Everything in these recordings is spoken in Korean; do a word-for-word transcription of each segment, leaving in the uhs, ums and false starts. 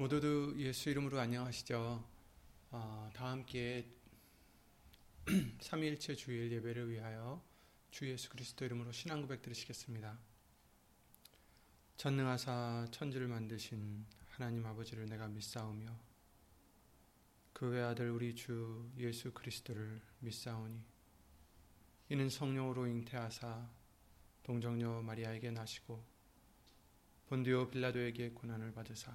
모두들 예수 이름으로 안녕하시죠. 어, 다 함께 삼위일체 주일 예배를 위하여 주 예수 그리스도 이름으로 신앙 고백 드리시겠습니다. 전능하사 천지를 만드신 하나님 아버지를 내가 믿사오며 그 외아들 우리 주 예수 그리스도를 믿사오니 이는 성령으로 잉태하사 동정녀 마리아에게 나시고 본디오 빌라도에게 고난을 받으사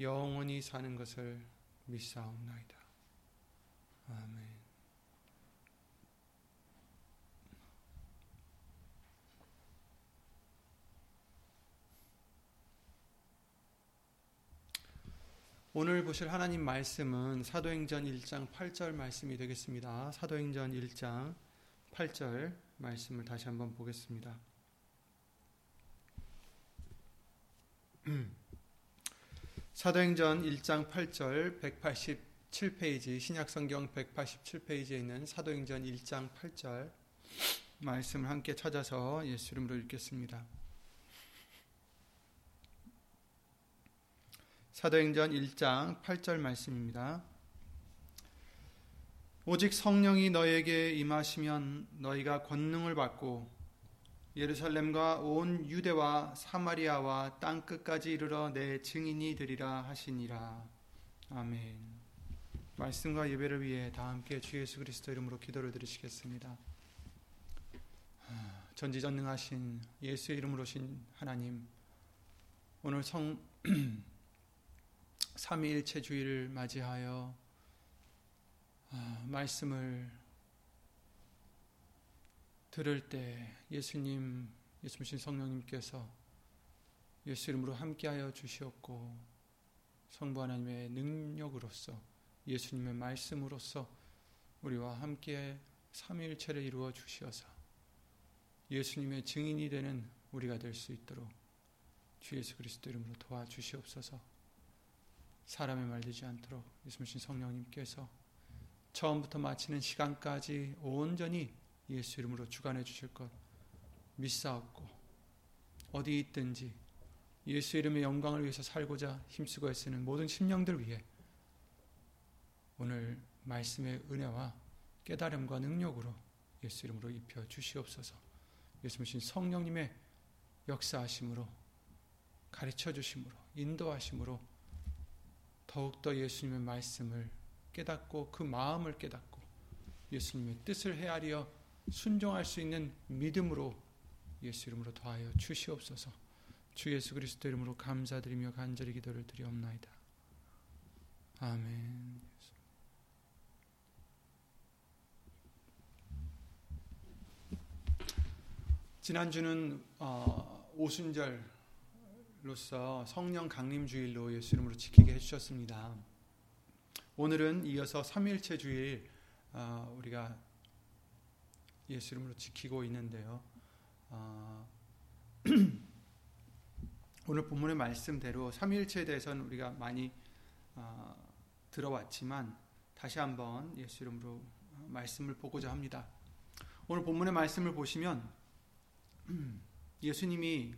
영원히 사는 것을 믿사옵나이다. 아멘. 오늘 보실 하나님 말씀은 사도행전 일 장 팔 절 말씀이 되겠습니다. 사도행전 일 장 팔 절 말씀을 다시 한번 보겠습니다. 사도행전 일 장 팔 절 백팔십칠 페이지 신약성경 백팔십칠 페이지에 있는 사도행전 일 장 팔 절 말씀을 함께 찾아서 예수 이름으로 읽겠습니다. 사도행전 일 장 팔 절 말씀입니다. 오직 성령이 너희에게 임하시면 너희가 권능을 받고 예루살렘과 온 유대와 사마리아와 땅끝까지 이르러 내 증인이 되리라 하시니라. 아멘. 말씀과 예배를 위해 다 함께 주 예수 그리스도 이름으로 기도를 드리시겠습니다. 전지전능하신 예수의 이름으로 신 하나님, 오늘 성 삼위일체 주일을 맞이하여 말씀을 들을 때 예수님, 예수님 성령님께서 예수 이름으로 함께하여 주시옵고 성부 하나님의 능력으로서 예수님의 말씀으로서 우리와 함께 삼위일체를 이루어 주시어서 예수님의 증인이 되는 우리가 될 수 있도록 주 예수 그리스도 이름으로 도와주시옵소서. 사람의 말 되지 않도록 예수님 성령님께서 처음부터 마치는 시간까지 온전히 예수 이름으로 주관해 주실 것 믿사옵고 어디 있든지 예수 이름의 영광을 위해서 살고자 힘쓰고 애쓰는 모든 심령들 위해 오늘 말씀의 은혜와 깨달음과 능력으로 예수 이름으로 입혀 주시옵소서. 예수님 성령님의 역사하심으로 가르쳐 주심으로 인도하심으로 더욱더 예수님의 말씀을 깨닫고 그 마음을 깨닫고 예수님의 뜻을 헤아려 순종할 수 있는 믿음으로 예수 이름으로 더하여 주시옵소서. 주 예수 그리스도 이름으로 감사드리며 간절히 기도를 드리옵나이다. 아멘. 지난주는 어, 오순절로서 성령 강림 주일로 예수 이름으로 지키게 해주셨습니다. 오늘은 이어서 삼위일체 주일 어, 우리가 예수 이름으로 지키고 있는데요. 어, 오늘 본문의 말씀대로 삼위일체에 대해서는 우리가 많이 어, 들어왔지만 다시 한번 예수 이름으로 말씀을 보고자 합니다. 오늘 본문의 말씀을 보시면 예수님이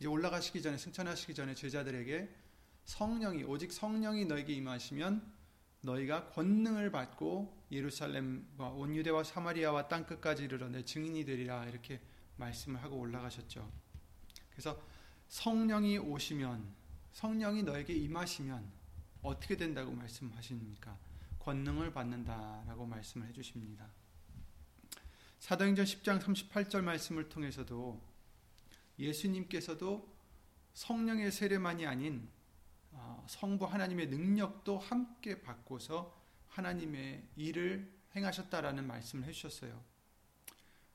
이제 올라가시기 전에 승천하시기 전에 제자들에게 성령이 오직 성령이 너에게 임하시면 너희가 권능을 받고 예루살렘과 온 유대와 사마리아와 땅끝까지 이르러 내 증인이 되리라 이렇게 말씀을 하고 올라가셨죠. 그래서 성령이 오시면 성령이 너에게 임하시면 어떻게 된다고 말씀하십니까? 권능을 받는다라고 말씀을 해주십니다. 사도행전 십 장 삼십팔 절 말씀을 통해서도 예수님께서도 성령의 세례만이 아닌 성부 하나님의 능력도 함께 받고서 하나님의 일을 행하셨다라는 말씀을 해주셨어요.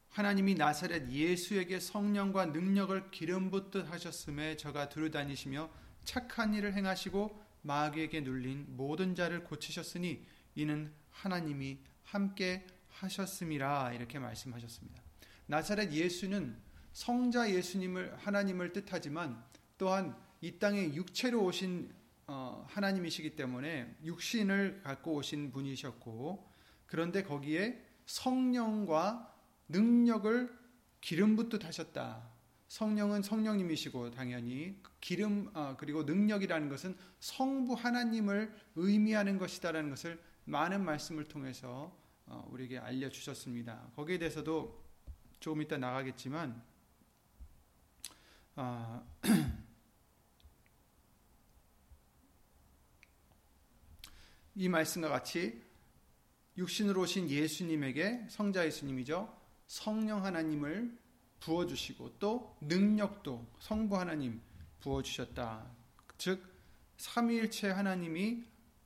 하나님이 나사렛 예수에게 성령과 능력을 기름 붓듯 하셨음에 저가 두루다니시며 착한 일을 행하시고 마귀에게 눌린 모든 자를 고치셨으니 이는 하나님이 함께 하셨음이라 이렇게 말씀하셨습니다. 나사렛 예수는 성자 예수님을 하나님을 뜻하지만 또한 이 땅에 육체로 오신 하나님이시기 때문에 육신을 갖고 오신 분이셨고, 그런데 거기에 성령과 능력을 기름 붓듯 하셨다. 성령은 성령님이시고 당연히 기름 그리고 능력이라는 것은 성부 하나님을 의미하는 것이다라는 것을 많은 말씀을 통해서 우리에게 알려주셨습니다. 거기에 대해서도 조금 이따 나가겠지만 아, 이 말씀과 같이 육신으로 오신 예수님에게 성자 예수님이죠. 성령 하나님을 부어주시고 또 능력도 성부 하나님 부어주셨다. 즉 삼위일체 하나님이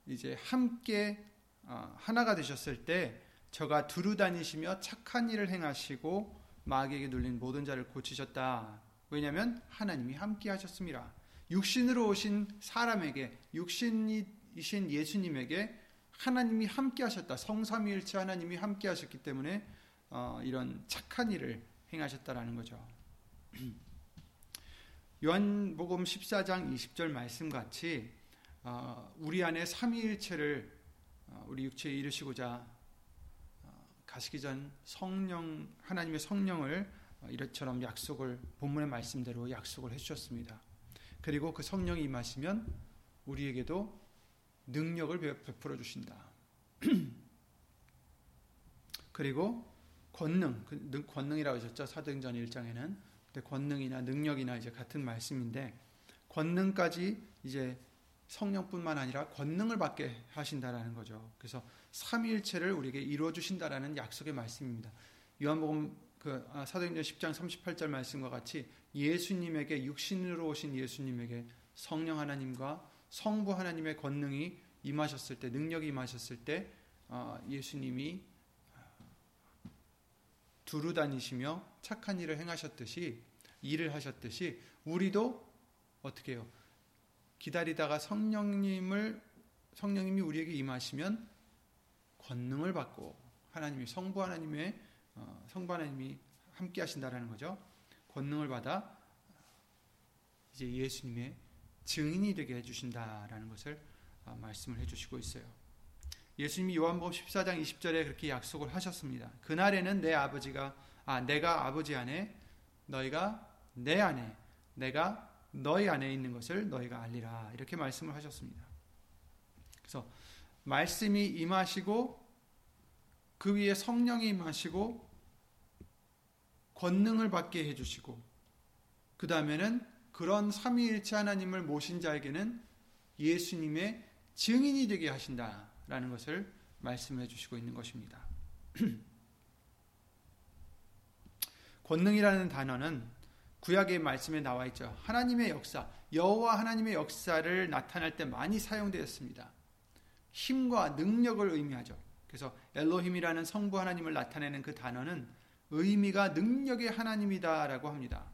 이제 함께 하나가 되셨을 때 저가 두루 다니시며 착한 일을 행하시고 마귀에게 눌린 모든 자를 고치셨다. 왜냐하면 하나님이 함께 하셨습니다. 육신으로 오신 사람에게 육신이신 예수님에게 하나님이 함께 하셨다. 성삼위일체 하나님이 함께 하셨기 때문에 어, 이런 착한 일을 행하셨다라는 거죠. 요한복음 십사 장 이십 절 말씀같이 어, 우리 안에 삼위일체를 어, 우리 육체에 이루시고자 어, 가시기 전 성령 하나님의 성령을 어, 이것처럼 약속을 본문의 말씀대로 약속을 해주셨습니다. 그리고 그 성령이 임하시면 우리에게도 능력을 베풀어 주신다. 그리고 권능, 권능이라고 하셨죠. 사도행전 일 장에는. 근데 권능이나 능력이나 이제 같은 말씀인데 권능까지 이제 성령뿐만 아니라 권능을 받게 하신다라는 거죠. 그래서 삼위일체를 우리에게 이루어 주신다라는 약속의 말씀입니다. 요한복음 그 아, 사도행전 십 장 삼십팔 절 말씀과 같이 예수님에게 육신으로 오신 예수님에게 성령 하나님과 성부 하나님의 권능이 임하셨을 때, 능력이 임하셨을 때 어, 예수님이 두루 다니시며 착한 일을 행하셨듯이 일을 하셨듯이 우리도 어떻게 해요? 기다리다가 성령님을 성령님이 우리에게 임하시면 권능을 받고 하나님이 성부 하나님의 어, 성부 하나님이 함께 하신다라는 거죠. 권능을 받아 이제 예수님의 증인이 되게 해주신다라는 것을 말씀을 해주시고 있어요. 예수님이 요한복음 십사 장 이십 절에 그렇게 약속을 하셨습니다. 그날에는 내 아버지가 아 내가 아버지 안에 너희가 내 안에 내가 너희 안에 있는 것을 너희가 알리라 이렇게 말씀을 하셨습니다. 그래서 말씀이 임하시고 그 위에 성령이 임하시고 권능을 받게 해주시고 그 다음에는 그런 삼위일체 하나님을 모신 자에게는 예수님의 증인이 되게 하신다라는 것을 말씀해 주시고 있는 것입니다. 권능이라는 단어는 구약의 말씀에 나와 있죠. 하나님의 역사, 여호와 하나님의 역사를 나타낼 때 많이 사용되었습니다. 힘과 능력을 의미하죠. 그래서 엘로힘이라는 성부 하나님을 나타내는 그 단어는 의미가 능력의 하나님이다라고 합니다.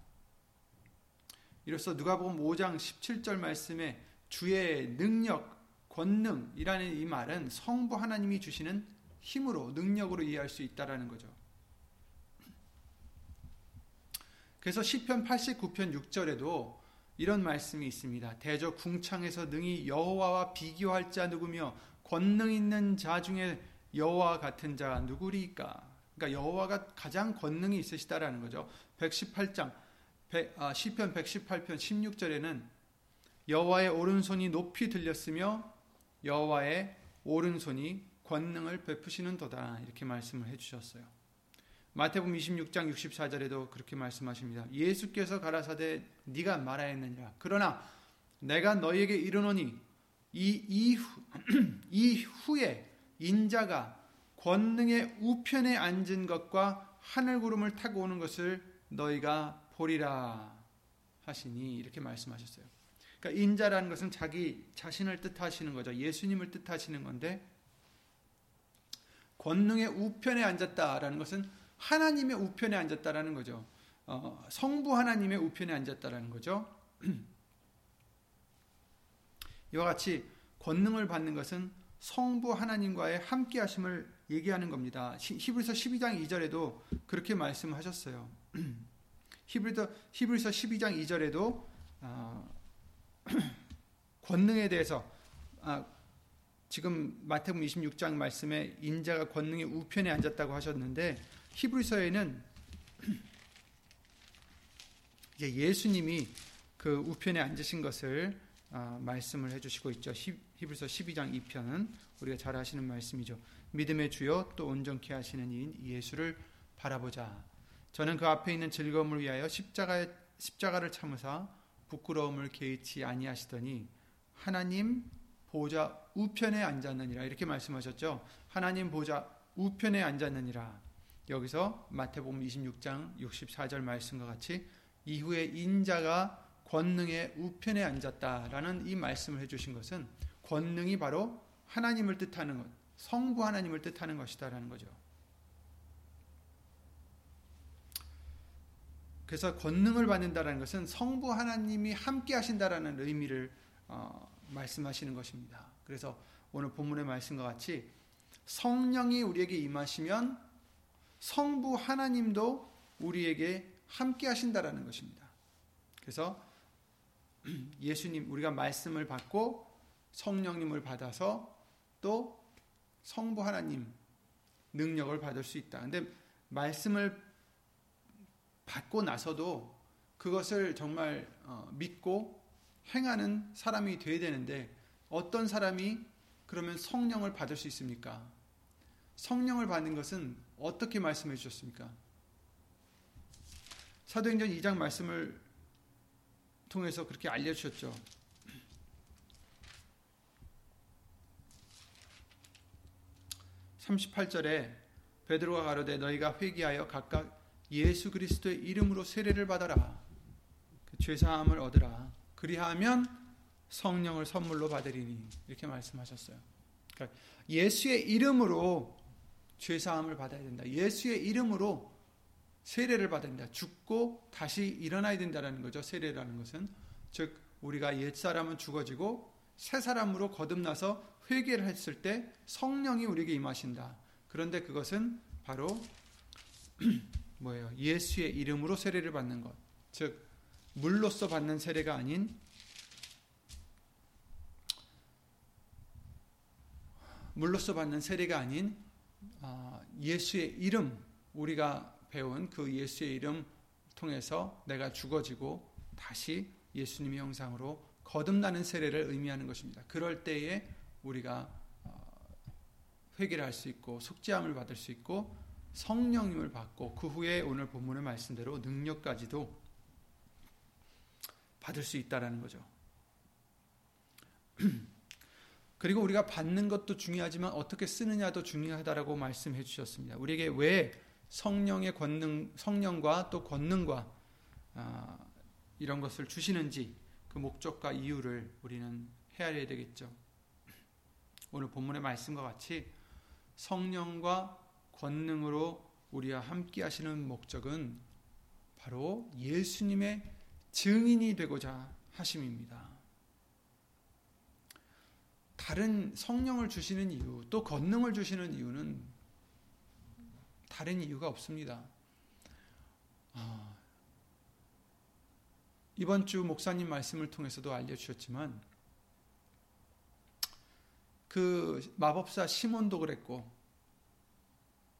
이로써 누가복음 오 장 십칠 절 말씀에 주의 능력, 권능이라는 이 말은 성부 하나님이 주시는 힘으로, 능력으로 이해할 수 있다라는 거죠. 그래서 시편 팔십구 편 육 절에도 이런 말씀이 있습니다. 대저 궁창에서 능히 여호와와 비교할 자 누구며 권능 있는 자 중에 여호와 같은 자 누구리까? 그러니까 여호와가 가장 권능이 있으시다라는 거죠. 백십팔 장 시편 백십팔 편 십육 절에는 여호와의 오른손이 높이 들렸으며 여호와의 오른손이 권능을 베푸시는 도다 이렇게 말씀을 해주셨어요. 마태복음 이십육 장 육십사 절에도 그렇게 말씀하십니다. 예수께서 가라사대 네가 말하였느냐 그러나 내가 너희에게 이르노니 이, 이후, 이후에 인자가 권능의 우편에 앉은 것과 하늘구름을 타고 오는 것을 너희가 보리라 하시니 이렇게 말씀하셨어요. 그러니까 인자라는 것은 자기 자신을 뜻하시는 거죠. 예수님을 뜻하시는 건데 권능의 우편에 앉았다라는 것은 하나님의 우편에 앉았다라는 거죠. 어, 성부 하나님의 우편에 앉았다라는 거죠. 이와 같이 권능을 받는 것은 성부 하나님과의 함께 하심을 얘기하는 겁니다. 히브리서 십이 장 이 절에도 그렇게 말씀하셨어요. 히브리서 십이 장 이 절에도 어, 권능에 대해서 아, 지금 마태복음 이십육 장 말씀에 인자가 권능의 우편에 앉았다고 하셨는데, 히브리서에는 이제 예수님이 그 우편에 앉으신 것을 아, 말씀을 해주시고 있죠. 히브리서 십이 장 이 편은 우리가 잘 아시는 말씀이죠. 믿음의 주여 또 온전케 하시는 이인 예수를 바라보자. 저는 그 앞에 있는 즐거움을 위하여 십자가에, 십자가를 참으사 부끄러움을 개의치 아니하시더니 하나님 보좌 우편에 앉았느니라. 이렇게 말씀하셨죠. 하나님 보좌 우편에 앉았느니라. 여기서 마태복음 이십육 장 육십사 절 말씀과 같이 이후에 인자가 권능의 우편에 앉았다라는 이 말씀을 해주신 것은 권능이 바로 하나님을 뜻하는 것, 성부 하나님을 뜻하는 것이다라는 거죠. 그래서 권능을 받는다라는 것은 성부 하나님이 함께 하신다라는 의미를 어, 말씀하시는 것입니다. 그래서 오늘 본문의 말씀과 같이 성령이 우리에게 임하시면 성부 하나님도 우리에게 함께 하신다라는 것입니다. 그래서 예수님, 우리가 말씀을 받고 성령님을 받아서 또 성부 하나님 능력을 받을 수 있다. 근데 말씀을 받고 나서도 그것을 정말 믿고 행하는 사람이 되어야 되는데, 어떤 사람이 그러면 성령을 받을 수 있습니까? 성령을 받는 것은 어떻게 말씀해 주셨습니까? 사도행전 이 장 말씀을 통해서 그렇게 알려주셨죠. 삼십팔 절에 베드로가 가로되 너희가 회개하여 각각 예수 그리스도의 이름으로 세례를 받아라. 그 죄사함을 얻으라. 그리하면 성령을 선물로 받으리니. 이렇게 말씀하셨어요. 그러니까 예수의 이름으로 죄사함을 받아야 된다. 예수의 이름으로 세례를 받아야 된다. 죽고 다시 일어나야 된다라는 거죠. 세례라는 것은. 즉 우리가 옛사람은 죽어지고 새사람으로 거듭나서 회개를 했을 때 성령이 우리에게 임하신다. 그런데 그것은 바로 뭐예요? 예수의 이름으로 세례를 받는 것. 즉 물로서 받는 세례가 아닌 물로서 받는 세례가 아닌 예수의 이름, 우리가 배운 그 예수의 이름 통해서 내가 죽어지고 다시 예수님의 형상으로 거듭나는 세례를 의미하는 것입니다. 그럴 때에 우리가 회개를 할 수 있고 속죄함을 받을 수 있고 성령님을 받고 그 후에 오늘 본문의 말씀대로 능력까지도 받을 수 있다라는 거죠. 그리고 우리가 받는 것도 중요하지만 어떻게 쓰느냐도 중요하다라고 말씀해 주셨습니다. 우리에게 왜 성령의 권능, 성령과 또 권능과 아, 이런 것을 주시는지 그 목적과 이유를 우리는 헤아려야 되겠죠. 오늘 본문의 말씀과 같이 성령과 권능으로 우리와 함께 하시는 목적은 바로 예수님의 증인이 되고자 하심입니다. 다른 성령을 주시는 이유, 또 권능을 주시는 이유는 다른 이유가 없습니다. 어, 이번 주 목사님 말씀을 통해서도 알려주셨지만 그 마법사 시몬도 그랬고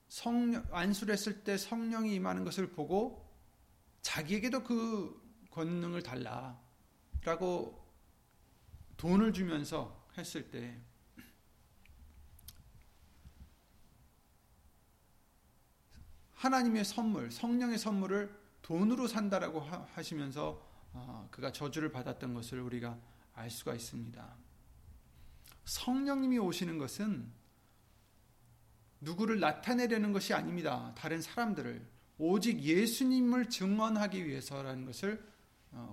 성령, 안수를 했을 때 성령이 임하는 것을 보고 자기에게도 그 권능을 달라라고 돈을 주면서 했을 때 하나님의 선물, 성령의 선물을 돈으로 산다라고 하시면서 그가 저주를 받았던 것을 우리가 알 수가 있습니다. 성령님이 오시는 것은 누구를 나타내려는 것이 아닙니다. 다른 사람들을, 오직 예수님을 증언하기 위해서라는 것을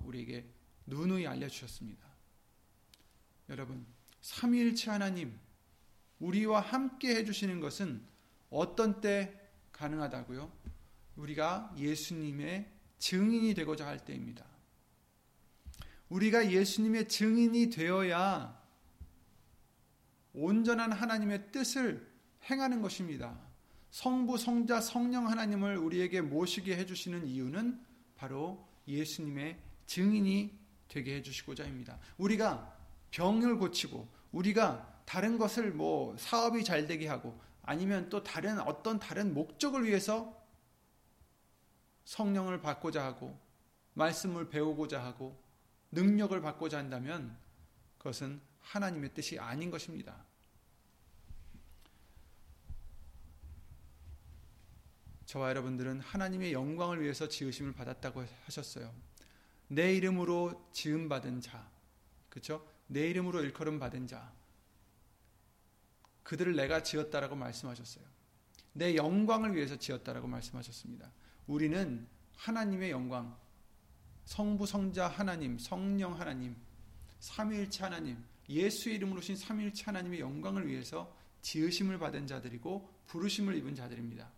우리에게 누누이 알려주셨습니다. 여러분, 삼위일체 하나님, 우리와 함께 해주시는 것은 어떤 때 가능하다고요? 우리가 예수님의 증인이 되고자 할 때입니다. 우리가 예수님의 증인이 되어야 온전한 하나님의 뜻을 행하는 것입니다. 성부, 성자, 성령 하나님을 우리에게 모시게 해주시는 이유는 바로 예수님의 증인이 되게 해주시고자 합니다. 우리가 병을 고치고, 우리가 다른 것을 뭐 사업이 잘 되게 하고, 아니면 또 다른 어떤 다른 목적을 위해서 성령을 받고자 하고, 말씀을 배우고자 하고, 능력을 받고자 한다면 그것은 하나님의 뜻이 아닌 것입니다. 저와 여러분들은 하나님의 영광을 위해서 지으심을 받았다고 하셨어요. 내 이름으로 지음 받은 자, 그렇죠? 내 이름으로 일컬음 받은 자, 그들을 내가 지었다라고 말씀하셨어요. 내 영광을 위해서 지었다라고 말씀하셨습니다. 우리는 하나님의 영광, 성부, 성자 하나님, 성령 하나님, 삼위일체 하나님, 예수 이름으로 오신 삼위일체 하나님의 영광을 위해서 지으심을 받은 자들이고 부르심을 입은 자들입니다.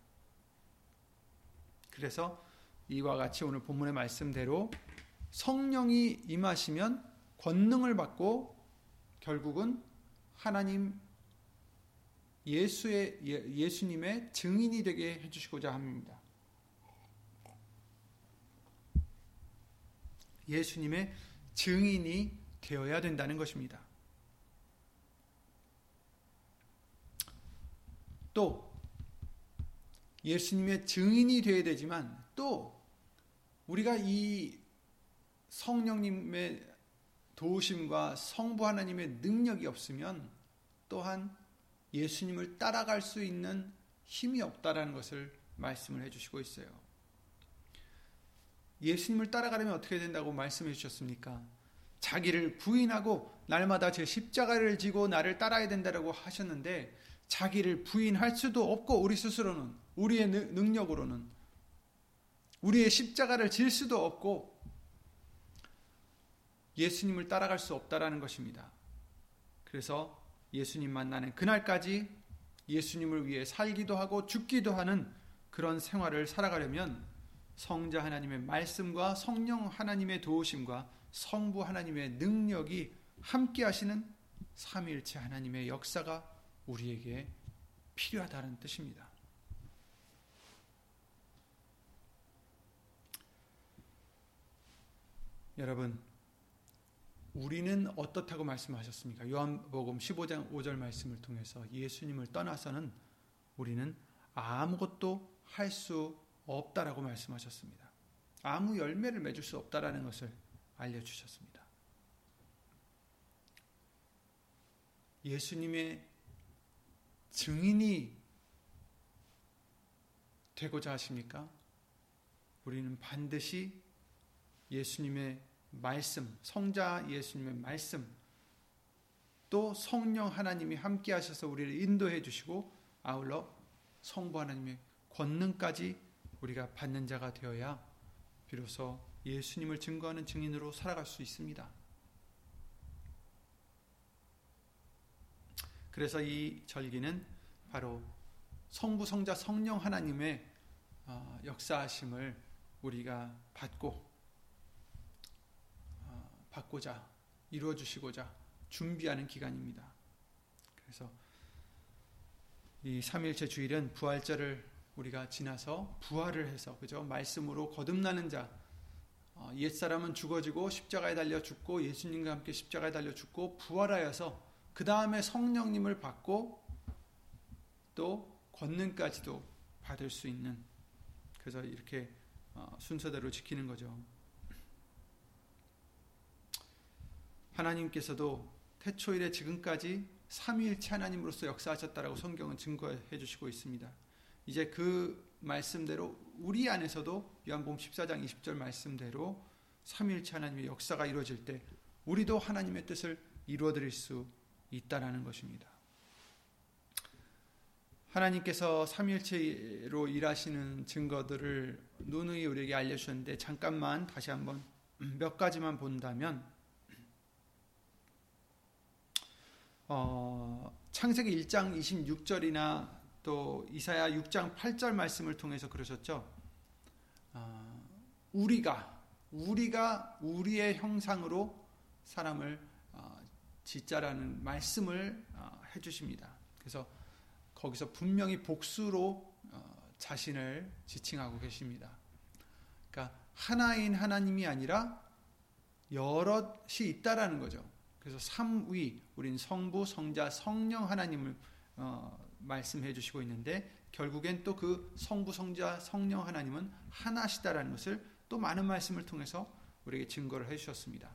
그래서 이와 같이 오늘 본문의 말씀대로 성령이 임하시면 권능을 받고 결국은 하나님 예수의, 예, 예수님의 증인이 되게 해주시고자 합니다. 예수님의 증인이 되어야 된다는 것입니다. 또 예수님의 증인이 되어야 되지만, 또 우리가 이 성령님의 도우심과 성부 하나님의 능력이 없으면 또한 예수님을 따라갈 수 있는 힘이 없다라는 것을 말씀을 해주시고 있어요. 예수님을 따라가려면 어떻게 된다고 말씀해 주셨습니까? 자기를 부인하고 날마다 제 십자가를 지고 나를 따라야 된다라고 하셨는데, 자기를 부인할 수도 없고 우리 스스로는, 우리의 능력으로는 우리의 십자가를 질 수도 없고 예수님을 따라갈 수 없다라는 것입니다. 그래서 예수님 만나는 그날까지 예수님을 위해 살기도 하고 죽기도 하는 그런 생활을 살아가려면 성자 하나님의 말씀과 성령 하나님의 도우심과 성부 하나님의 능력이 함께 하시는 삼위일체 하나님의 역사가 우리에게 필요하다는 뜻입니다. 여러분, 우리는 어떻다고 말씀하셨습니까? 요한복음 십오 장 오 절 말씀을 통해서 예수님을 떠나서는 우리는 아무것도 할 수 없다라고 말씀하셨습니다. 아무 열매를 맺을 수 없다라는 것을 알려주셨습니다. 예수님의 증인이 되고자 하십니까? 우리는 반드시 예수님의 말씀, 성자 예수님의 말씀, 또 성령 하나님이 함께 하셔서 우리를 인도해 주시고, 아울러 성부 하나님의 권능까지 우리가 받는 자가 되어야 비로소 예수님을 증거하는 증인으로 살아갈 수 있습니다. 그래서 이 절기는 바로 성부, 성자, 성령 하나님의 역사하심을 우리가 받고, 받고자, 이루어주시고자 준비하는 기간입니다. 그래서 이 삼위일체 주일은 부활절을 우리가 지나서 부활을 해서, 그죠? 말씀으로 거듭나는 자, 어, 옛사람은 죽어지고 십자가에 달려 죽고 예수님과 함께 십자가에 달려 죽고 부활하여서 그 다음에 성령님을 받고 또 권능까지도 받을 수 있는, 그래서 이렇게 어, 순서대로 지키는 거죠. 하나님께서도 태초일에 지금까지 삼위일체 하나님으로서 역사하셨다라고 성경은 증거해 주시고 있습니다. 이제 그 말씀대로 우리 안에서도 요한복음 십사 장 이십 절 말씀대로 삼위일체 하나님의 역사가 이루어질 때 우리도 하나님의 뜻을 이루어드릴 수 있다라는 것입니다. 하나님께서 삼위일체로 일하시는 증거들을 누누이 우리에게 알려주셨는데, 잠깐만 다시 한번 몇 가지만 본다면, 어, 창세기 일 장 이십육 절이나 또 이사야 육 장 팔 절 말씀을 통해서 그러셨죠. 어, 우리가 우리가 우리의 형상으로 사람을 어, 짓자라는 말씀을 어, 해주십니다. 그래서 거기서 분명히 복수로 자신을 지칭하고 계십니다. 그러니까 하나인 하나님이 아니라 여럿이 있다라는 거죠. 그래서 삼위, 우린 성부, 성자, 성령 하나님을 어, 말씀해 주시고 있는데 결국엔 또 그 성부, 성자, 성령 하나님은 하나시다라는 것을 또 많은 말씀을 통해서 우리에게 증거를 해주셨습니다.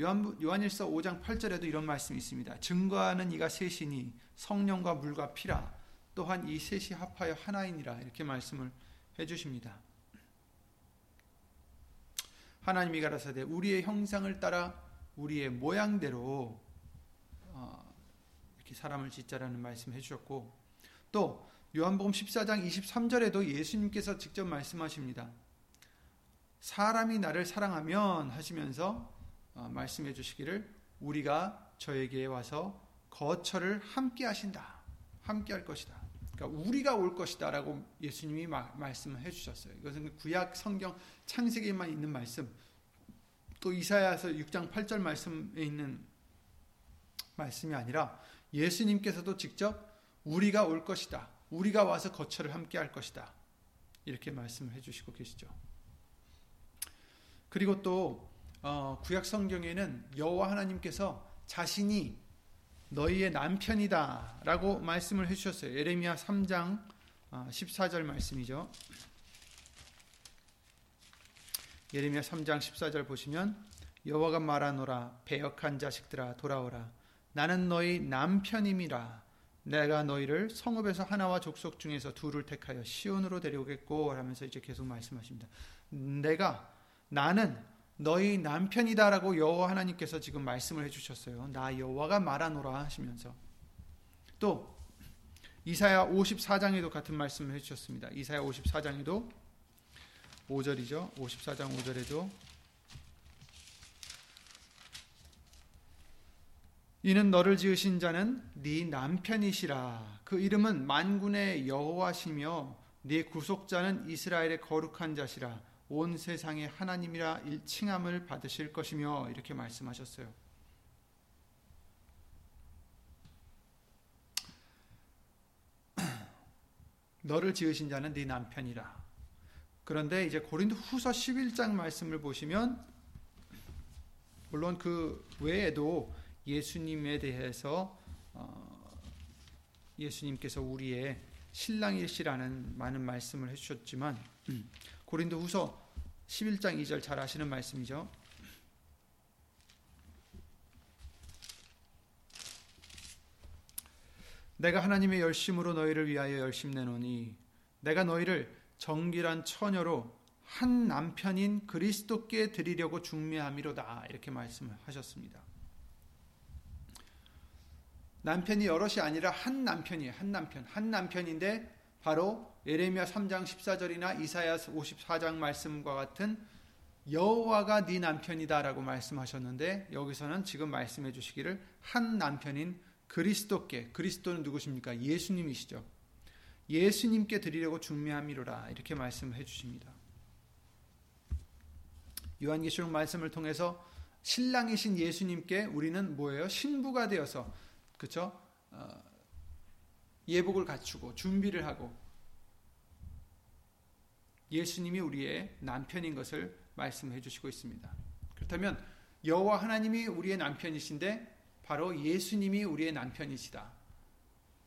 요한, 요한일서 오 장 팔 절에도 이런 말씀이 있습니다. 증거하는 이가 셋이니 성령과 물과 피라. 또한 이 셋이 합하여 하나이니라. 이렇게 말씀을 해주십니다. 하나님이 가라사대 우리의 형상을 따라 우리의 모양대로 어, 이렇게 사람을 짓자라는 말씀을 해주셨고, 또 요한복음 십사 장 이십삼 절에도 예수님께서 직접 말씀하십니다. 사람이 나를 사랑하면 하시면서 어, 말씀해 주시기를 우리가 저에게 와서 거처를 함께 하신다. 함께 할 것이다. 그러니까 우리가 올 것이다 라고 예수님이 마, 말씀을 해주셨어요. 이것은 구약 성경 창세기에만 있는 말씀, 또 이사야서 육 장 팔 절 말씀에 있는 말씀이 아니라 예수님께서도 직접 우리가 올 것이다, 우리가 와서 거처를 함께 할 것이다, 이렇게 말씀을 해주시고 계시죠. 그리고 또 어, 구약 성경에는 여호와 하나님께서 자신이 너희의 남편이다 라고 말씀을 해주셨어요. 예레미야 삼 장 십사 절 말씀이죠. 예레미야 삼 장 십사 절 보시면 여호와가 말하노라 배역한 자식들아 돌아오라 나는 너희 남편임이라 내가 너희를 성읍에서 하나와 족속 중에서 둘을 택하여 시온으로 데려오겠고 하면서 이제 계속 말씀하십니다. 내가 나는 너희 남편이다 라고 여호와 하나님께서 지금 말씀을 해주셨어요. 나 여호와가 말하노라 하시면서. 또 이사야 오십사 장에도 같은 말씀을 해주셨습니다. 이사야 오십사 장에도 오 절이죠. 오십사 장 오 절에도 이는 너를 지으신 자는 네 남편이시라 그 이름은 만군의 여호와시며 네 구속자는 이스라엘의 거룩한 자시라 온 세상의 하나님이라 일칭함을 받으실 것이며 이렇게 말씀하셨어요. 너를 지으신 자는 네 남편이라. 그런데 이제 고린도 후서 십일 장 말씀을 보시면 물론 그 외에도 예수님에 대해서 어, 예수님께서 우리의 신랑이시라는 많은 말씀을 해주셨지만 음. 고린도 후서 십일 장 이 절 잘 아시는 말씀이죠. 내가 하나님의 열심으로 너희를 위하여 열심 내노니 내가 너희를 정결한 처녀로 한 남편인 그리스도께 드리려고 중매함이로다. 이렇게 말씀을 하셨습니다. 남편이 여럿이 아니라 한 남편이에요. 한 남편. 한 남편인데 바로 예레미야 삼 장 십사 절이나 이사야 오십사 장 말씀과 같은 여호와가 네 남편이다 라고 말씀하셨는데 여기서는 지금 말씀해 주시기를 한 남편인 그리스도께. 그리스도는 누구십니까? 예수님이시죠. 예수님께 드리려고 중매함이로라. 이렇게 말씀해 주십니다. 요한계시록 말씀을 통해서 신랑이신 예수님께 우리는 뭐예요? 신부가 되어서, 그렇죠? 어, 예복을 갖추고 준비를 하고 예수님이 우리의 남편인 것을 말씀해 주시고 있습니다. 그렇다면 여호와 하나님이 우리의 남편이신데 바로 예수님이 우리의 남편이시다.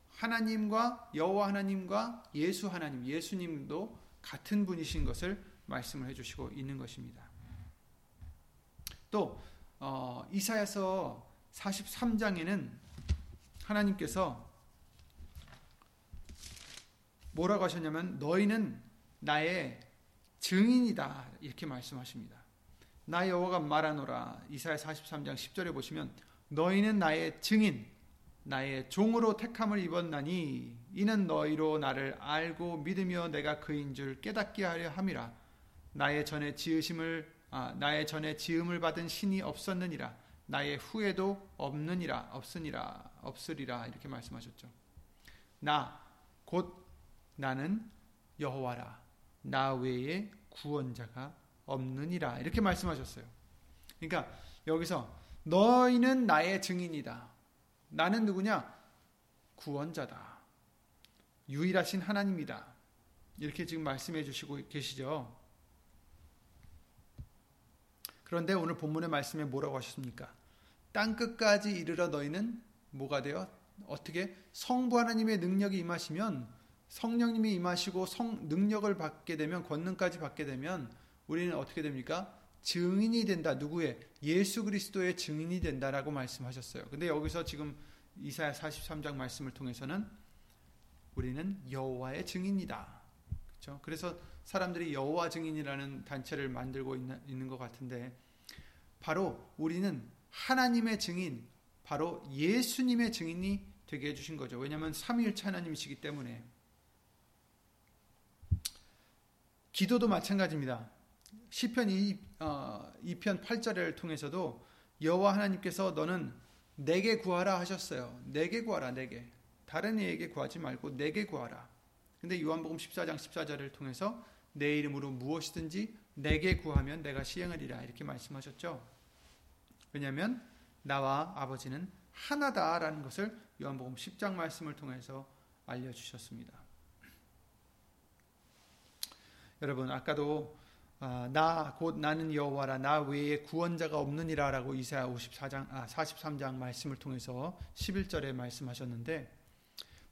하나님과 여호와 하나님과 예수 하나님, 예수님도 같은 분이신 것을 말씀을 해주시고 있는 것입니다. 또 어, 이사야서 사십삼 장에는 하나님께서 뭐라고 하셨냐면 너희는 나의 증인이다 이렇게 말씀하십니다. 나 여호와가 말하노라. 이사야 사십삼 장 십 절에 보시면 너희는 나의 증인 나의 종으로 택함을 입었나니 이는 너희로 나를 알고 믿으며 내가 그인 줄 깨닫게 하려 함이라. 나의 전에 지으심을 아, 나의 전에 지음을 받은 신이 없었느니라. 나의 후에도 없느니라. 없으니라. 없으리라. 이렇게 말씀하셨죠. 나 곧 나는 여호와라. 나 외에 구원자가 없느니라. 이렇게 말씀하셨어요. 그러니까 여기서 너희는 나의 증인이다. 나는 누구냐? 구원자다. 유일하신 하나님이다. 이렇게 지금 말씀해 주시고 계시죠. 그런데 오늘 본문의 말씀에 뭐라고 하셨습니까? 땅끝까지 이르러 너희는 뭐가 돼요? 어떻게? 성부 하나님의 능력이 임하시면, 성령님이 임하시고 성 능력을 받게 되면, 권능까지 받게 되면 우리는 어떻게 됩니까? 증인이 된다. 누구의? 예수 그리스도의 증인이 된다라고 말씀하셨어요. 근데 여기서 지금 이사야 사십삼 장 말씀을 통해서는 우리는 여호와의 증인이다. 그렇죠? 그래서 사람들이 여호와 증인이라는 단체를 만들고 있는, 있는 것 같은데, 바로 우리는 하나님의 증인, 바로 예수님의 증인이 되게 해주신 거죠. 왜냐하면 삼위일체 하나님이시기 때문에. 기도도 마찬가지입니다. 시편 이 편 팔 절을 통해서도 여호와 하나님께서 너는 내게 구하라 하셨어요. 내게 구하라, 내게. 다른 이에게 구하지 말고 내게 구하라. 근데 요한복음 십사 장 십사 절을 통해서 내 이름으로 무엇이든지 내게 구하면 내가 시행하리라, 이렇게 말씀하셨죠. 왜냐하면 나와 아버지는 하나다라는 것을 요한복음 십 장 말씀을 통해서 알려주셨습니다. 여러분, 아까도 아, 나 곧 나는 여호와라, 나 외에 구원자가 없느니라 라고 이사야 오십사 장, 아, 사십삼 장 말씀을 통해서 십일 절에 말씀하셨는데,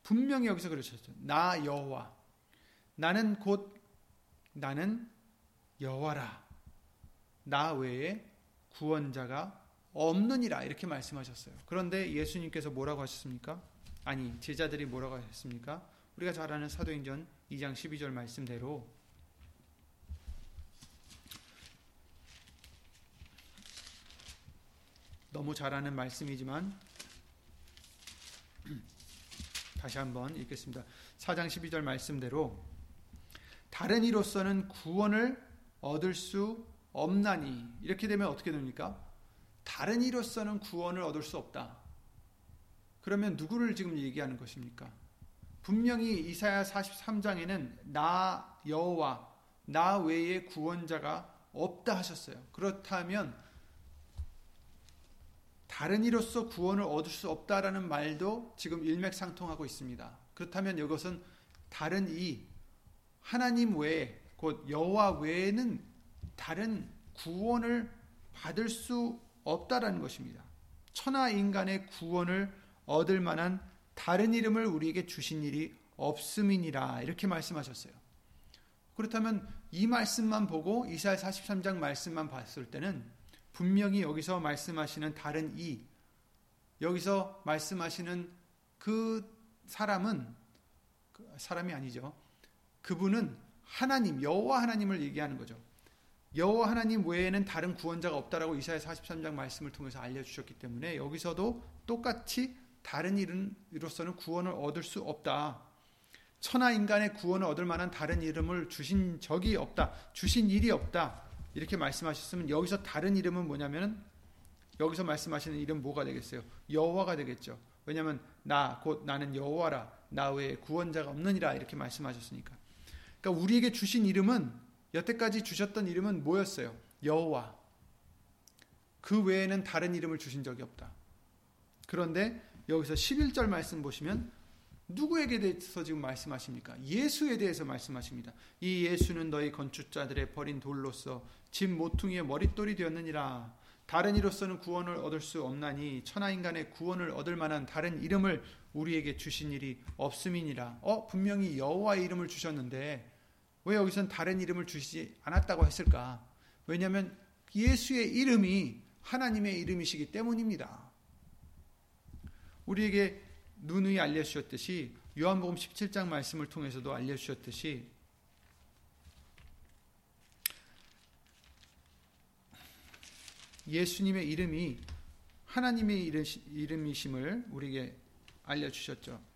분명히 여기서 그러셨죠. 나 여호와, 나는 곧 나는 여호와라, 나 외에 구원자가 없느니라, 이렇게 말씀하셨어요. 그런데 예수님께서 뭐라고 하셨습니까? 아니, 제자들이 뭐라고 하셨습니까? 우리가 잘 아는 사도행전 이 장 십이 절 말씀대로 너무 잘 아는 말씀이지만 다시 한번 읽겠습니다. 사 장 십이 절 말씀대로 다른 이로서는 구원을 얻을 수 없나니, 이렇게 되면 어떻게 됩니까? 다른 이로서는 구원을 얻을 수 없다. 그러면 누구를 지금 얘기하는 것입니까? 분명히 이사야 사십삼 장에는 나 여호와, 나 외에 구원자가 없다 하셨어요. 그렇다면 다른 이로서 구원을 얻을 수 없다라는 말도 지금 일맥상통하고 있습니다. 그렇다면 이것은 다른 이, 하나님 외에, 곧 여호와 외에는 다른 구원을 받을 수 없다라는 것입니다. 천하 인간의 구원을 얻을 만한 다른 이름을 우리에게 주신 일이 없음이니라, 이렇게 말씀하셨어요. 그렇다면 이 말씀만 보고, 이사야 사십삼 장 말씀만 봤을 때는 분명히 여기서 말씀하시는 다른 이, 여기서 말씀하시는 그 사람은, 사람이 아니죠. 그분은 하나님, 여호와 하나님을 얘기하는 거죠. 여호와 하나님 외에는 다른 구원자가 없다라고 이사야 사십삼 장 말씀을 통해서 알려주셨기 때문에 여기서도 똑같이 다른 이름으로서는 구원을 얻을 수 없다. 천하 인간의 구원을 얻을 만한 다른 이름을 주신 적이 없다. 주신 일이 없다. 이렇게 말씀하셨으면 여기서 다른 이름은 뭐냐면, 여기서 말씀하시는 이름 뭐가 되겠어요? 여호와가 되겠죠. 왜냐하면 나 곧 나는 여호와라, 나 외에 구원자가 없느니라, 이렇게 말씀하셨으니까. 그러니까 우리에게 주신 이름은, 여태까지 주셨던 이름은 뭐였어요? 여호와. 그 외에는 다른 이름을 주신 적이 없다. 그런데 여기서 십일 절 말씀 보시면 누구에게 대해서 지금 말씀하십니까? 예수에 대해서 말씀하십니다. 이 예수는 너희 건축자들의 버린 돌로서 집 모퉁이의 머릿돌이 되었느니라. 다른 이로서는 구원을 얻을 수 없나니 천하인간의 구원을 얻을 만한 다른 이름을 우리에게 주신 일이 없음이니라. 어? 분명히 여호와의 이름을 주셨는데 왜 여기선 다른 이름을 주시지 않았다고 했을까? 왜냐하면 예수의 이름이 하나님의 이름이시기 때문입니다. 우리에게 누누이 알려주셨듯이, 요한복음 십칠 장 말씀을 통해서도 알려주셨듯이, 예수님의 이름이 하나님의 이름이심을 우리에게 알려주셨죠.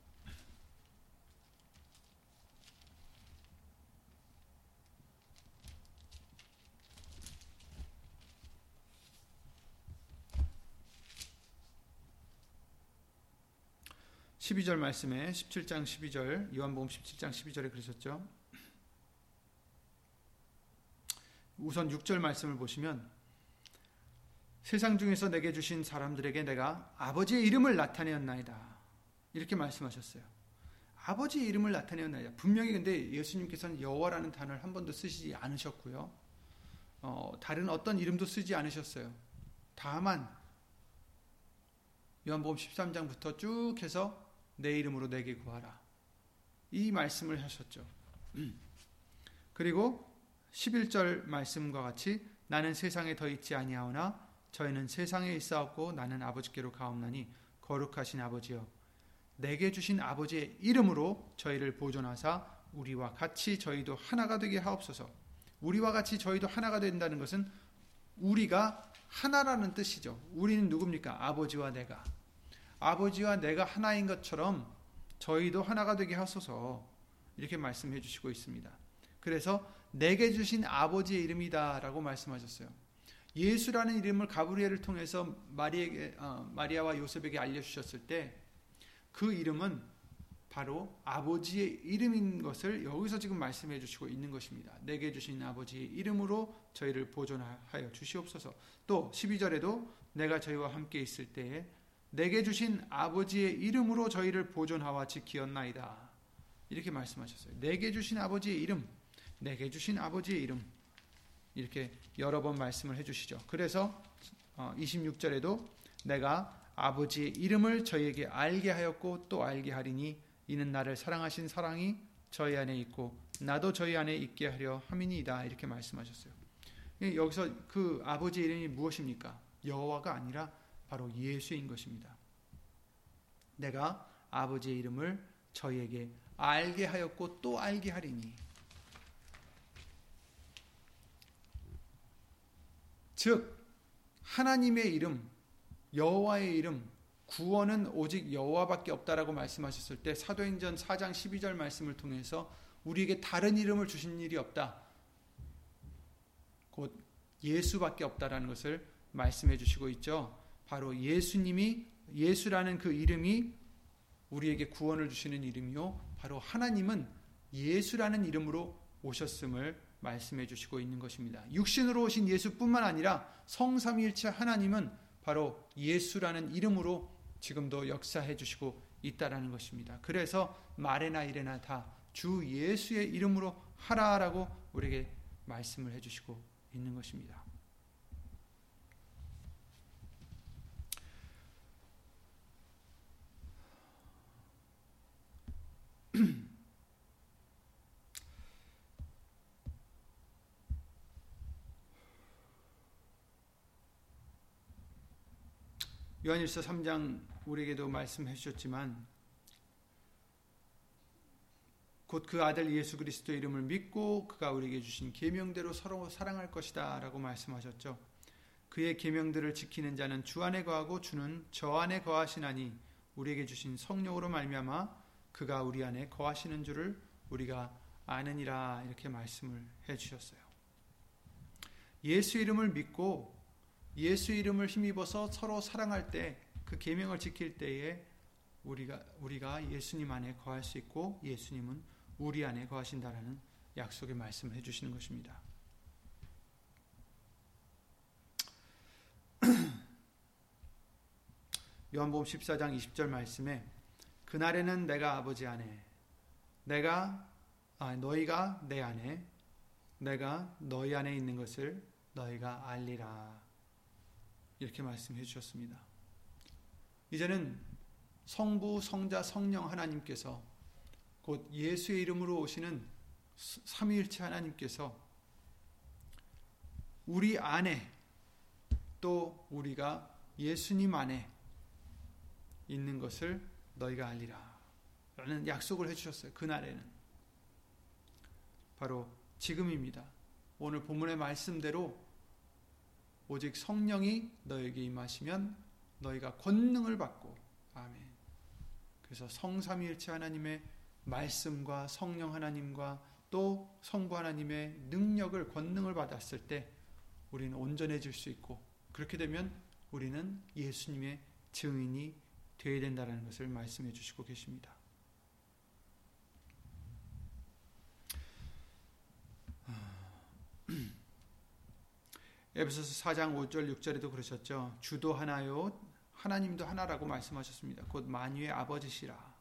십이 절 말씀에, 십칠 장 십이 절, 요한복음 십칠 장 십이 절에 그러셨죠. 우선 육 절 말씀을 보시면 세상 중에서 내게 주신 사람들에게 내가 아버지의 이름을 나타내었나이다. 이렇게 말씀하셨어요. 아버지의 이름을 나타내었나이다. 분명히 근데 예수님께서는 여호와라는 단어를 한 번도 쓰시지 않으셨고요. 어, 다른 어떤 이름도 쓰지 않으셨어요. 다만 요한복음 십삼 장부터 쭉 해서 내 이름으로 내게 구하라. 이 말씀을 하셨죠. 그리고 십일 절 말씀과 같이 나는 세상에 더 있지 아니하오나 저희는 세상에 있사옵고 나는 아버지께로 가옵나니 거룩하신 아버지여 내게 주신 아버지의 이름으로 저희를 보존하사 우리와 같이 저희도 하나가 되게 하옵소서. 우리와 같이 저희도 하나가 된다는 것은 우리가 하나라는 뜻이죠. 우리는 누굽니까? 아버지와 내가. 아버지와 내가 하나인 것처럼 저희도 하나가 되게 하소서. 이렇게 말씀해 주시고 있습니다. 그래서 내게 주신 아버지의 이름이다 라고 말씀하셨어요. 예수라는 이름을 가브리엘을 통해서 마리에게, 어, 마리아와 요셉에게 알려주셨을 때 그 이름은 바로 아버지의 이름인 것을 여기서 지금 말씀해 주시고 있는 것입니다. 내게 주신 아버지의 이름으로 저희를 보존하여 주시옵소서. 또 십이 절에도 내가 저희와 함께 있을 때에 내게 주신 아버지의 이름으로 저희를 보존하와 지키었나이다. 이렇게 말씀하셨어요. 내게 주신 아버지의 이름, 내게 주신 아버지의 이름, 이렇게 여러 번 말씀을 해주시죠. 그래서 이십육 절에도 내가 아버지의 이름을 저희에게 알게 하였고 또 알게 하리니 이는 나를 사랑하신 사랑이 저희 안에 있고 나도 저희 안에 있게 하려 함이니이다. 이렇게 말씀하셨어요. 여기서 그 아버지의 이름이 무엇입니까? 여호와가 아니라 바로 예수인 것입니다. 내가 아버지의 이름을 저희에게 알게 하였고 또 알게 하리니, 즉 하나님의 이름, 여호와의 이름, 구원은 오직 여호와밖에 없다라고 말씀하셨을 때 사도행전 사 장 십이 절 말씀을 통해서 우리에게 다른 이름을 주신 일이 없다, 곧 예수밖에 없다라는 것을 말씀해 주시고 있죠. 바로 예수님이, 예수라는 그 이름이 우리에게 구원을 주시는 이름이요 바로 하나님은 예수라는 이름으로 오셨음을 말씀해 주시고 있는 것입니다. 육신으로 오신 예수뿐만 아니라 성삼위일체 하나님은 바로 예수라는 이름으로 지금도 역사해 주시고 있다라는 것입니다. 그래서 말해나 이래나 다 주 예수의 이름으로 하라라고 우리에게 말씀을 해 주시고 있는 것입니다. 요한일서 삼 장 우리에게도 말씀해 주셨지만 곧 그 아들 예수 그리스도의 이름을 믿고 그가 우리에게 주신 계명대로 서로 사랑할 것이다 라고 말씀하셨죠. 그의 계명들을 지키는 자는 주 안에 거하고 주는 저 안에 거하시나니 우리에게 주신 성령으로 말미암아 그가 우리 안에 거하시는 줄을 우리가 아느니라. 이렇게 말씀을 해주셨어요. 예수 이름을 믿고 예수 이름을 힘입어서 서로 사랑할 때, 그 계명을 지킬 때에 우리가 우리가 예수님 안에 거할 수 있고 예수님은 우리 안에 거하신다라는 약속의 말씀을 해주시는 것입니다. 요한복음 십사 장 이십 절 말씀에 그날에는 내가 아버지 안에, 내가 아, 너희가 내 안에, 내가 너희 안에 있는 것을 너희가 알리라. 이렇게 말씀해 주셨습니다. 이제는 성부, 성자, 성령 하나님께서 곧 예수의 이름으로 오시는 삼위일체 하나님께서 우리 안에, 또 우리가 예수님 안에 있는 것을 너희가 알리라 라는 약속을 해주셨어요. 그날에는 바로 지금입니다. 오늘 본문의 말씀대로 오직 성령이 너에게 임하시면 너희가 권능을 받고, 아멘. 그래서 성삼위일체 하나님의 말씀과 성령 하나님과 또 성부 하나님의 능력을, 권능을 받았을 때 우리는 온전해질 수 있고, 그렇게 되면 우리는 예수님의 증인이 되어야 된다는 것을 말씀해 주시고 계십니다. 에베소서 사 장 오 절 육 절에도 그러셨죠. 주도 하나요 하나님도 하나라고 말씀하셨습니다. 곧 만유의 아버지시라.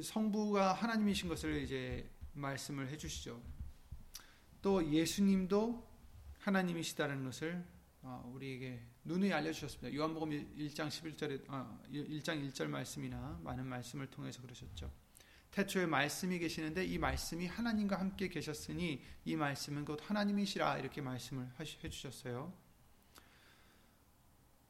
성부가 하나님이신 것을 이제 말씀을 해주시죠. 또 예수님도 하나님이시다는 것을 우리에게 누누이 알려주셨습니다. 요한복음 일 장 십일 절에 아, 일 장 일 절 말씀이나 많은 말씀을 통해서 그러셨죠. 태초에 말씀이 계시는데 이 말씀이 하나님과 함께 계셨으니 이 말씀은 곧 하나님이시라, 이렇게 말씀을 해주셨어요.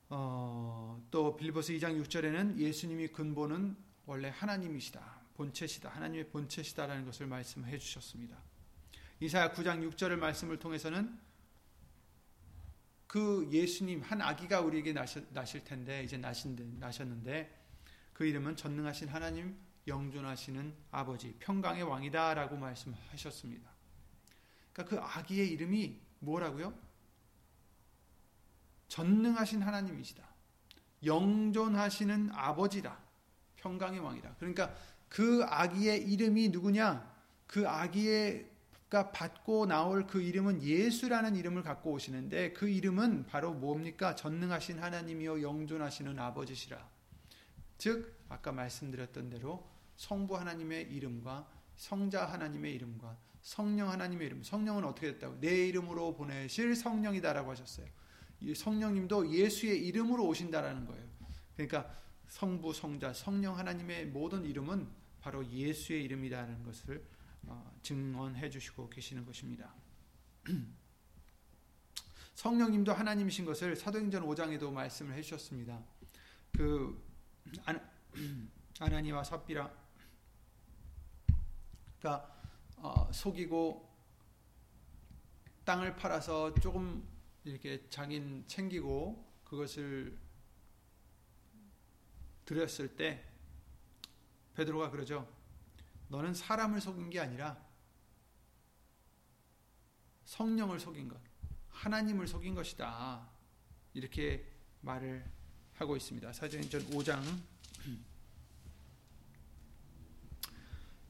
어, 또 빌립보서 이 장 육 절에는 예수님이 근본은 원래 하나님이시다, 본체시다, 하나님의 본체시다라는 것을 말씀해 주셨습니다. 이사야 구 장 육 절의 말씀을 통해서는 그 예수님 한 아기가 우리에게 나실 텐데 이제 나셨는데 그 이름은 전능하신 하나님, 영존하시는 아버지, 평강의 왕이다 라고 말씀하셨습니다. 그러니까 그 아기의 이름이 뭐라고요? 전능하신 하나님이시다, 영존하시는 아버지다, 평강의 왕이다. 그러니까 그 아기의 이름이 누구냐? 그 아기의 받고 나올 그 이름은 예수라는 이름을 갖고 오시는데 그 이름은 바로 뭡니까? 전능하신 하나님이요 영존하시는 아버지시라. 즉 아까 말씀드렸던 대로 성부 하나님의 이름과 성자 하나님의 이름과 성령 하나님의 이름. 성령은 어떻게 됐다고? 내 이름으로 보내실 성령이다라고 하셨어요. 성령님도 예수의 이름으로 오신다라는 거예요. 그러니까 성부, 성자, 성령 하나님의 모든 이름은 바로 예수의 이름이라는 것을 어, 증언해 주시고 계시는 것입니다. 성령님도 하나님이신 것을 사도행전 오 장에도 말씀을 해주셨습니다. 그 아나, 아나니와 삽비라가 그러니까, 어, 속이고 땅을 팔아서 조금 이렇게 자긴 챙기고 그것을 드렸을 때 베드로가 그러죠. 너는 사람을 속인 게 아니라 성령을 속인 것, 하나님을 속인 것이다, 이렇게 말을 하고 있습니다. 사도행전 오 장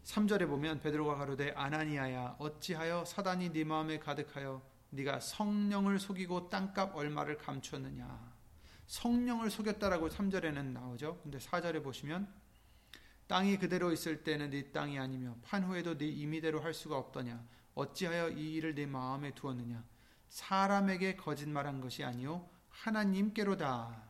삼 절에 보면 베드로가 가로되 아나니아야 어찌하여 사단이 네 마음에 가득하여 네가 성령을 속이고 땅값 얼마를 감추었느냐. 성령을 속였다라고 삼 절에는 나오죠. 근데 사 절에 보시면 땅이 그대로 있을 때는 네 땅이 아니며 판 후에도 네 임의대로 할 수가 없더냐. 어찌하여 이 일을 네 마음에 두었느냐. 사람에게 거짓말한 것이 아니요 하나님께로다,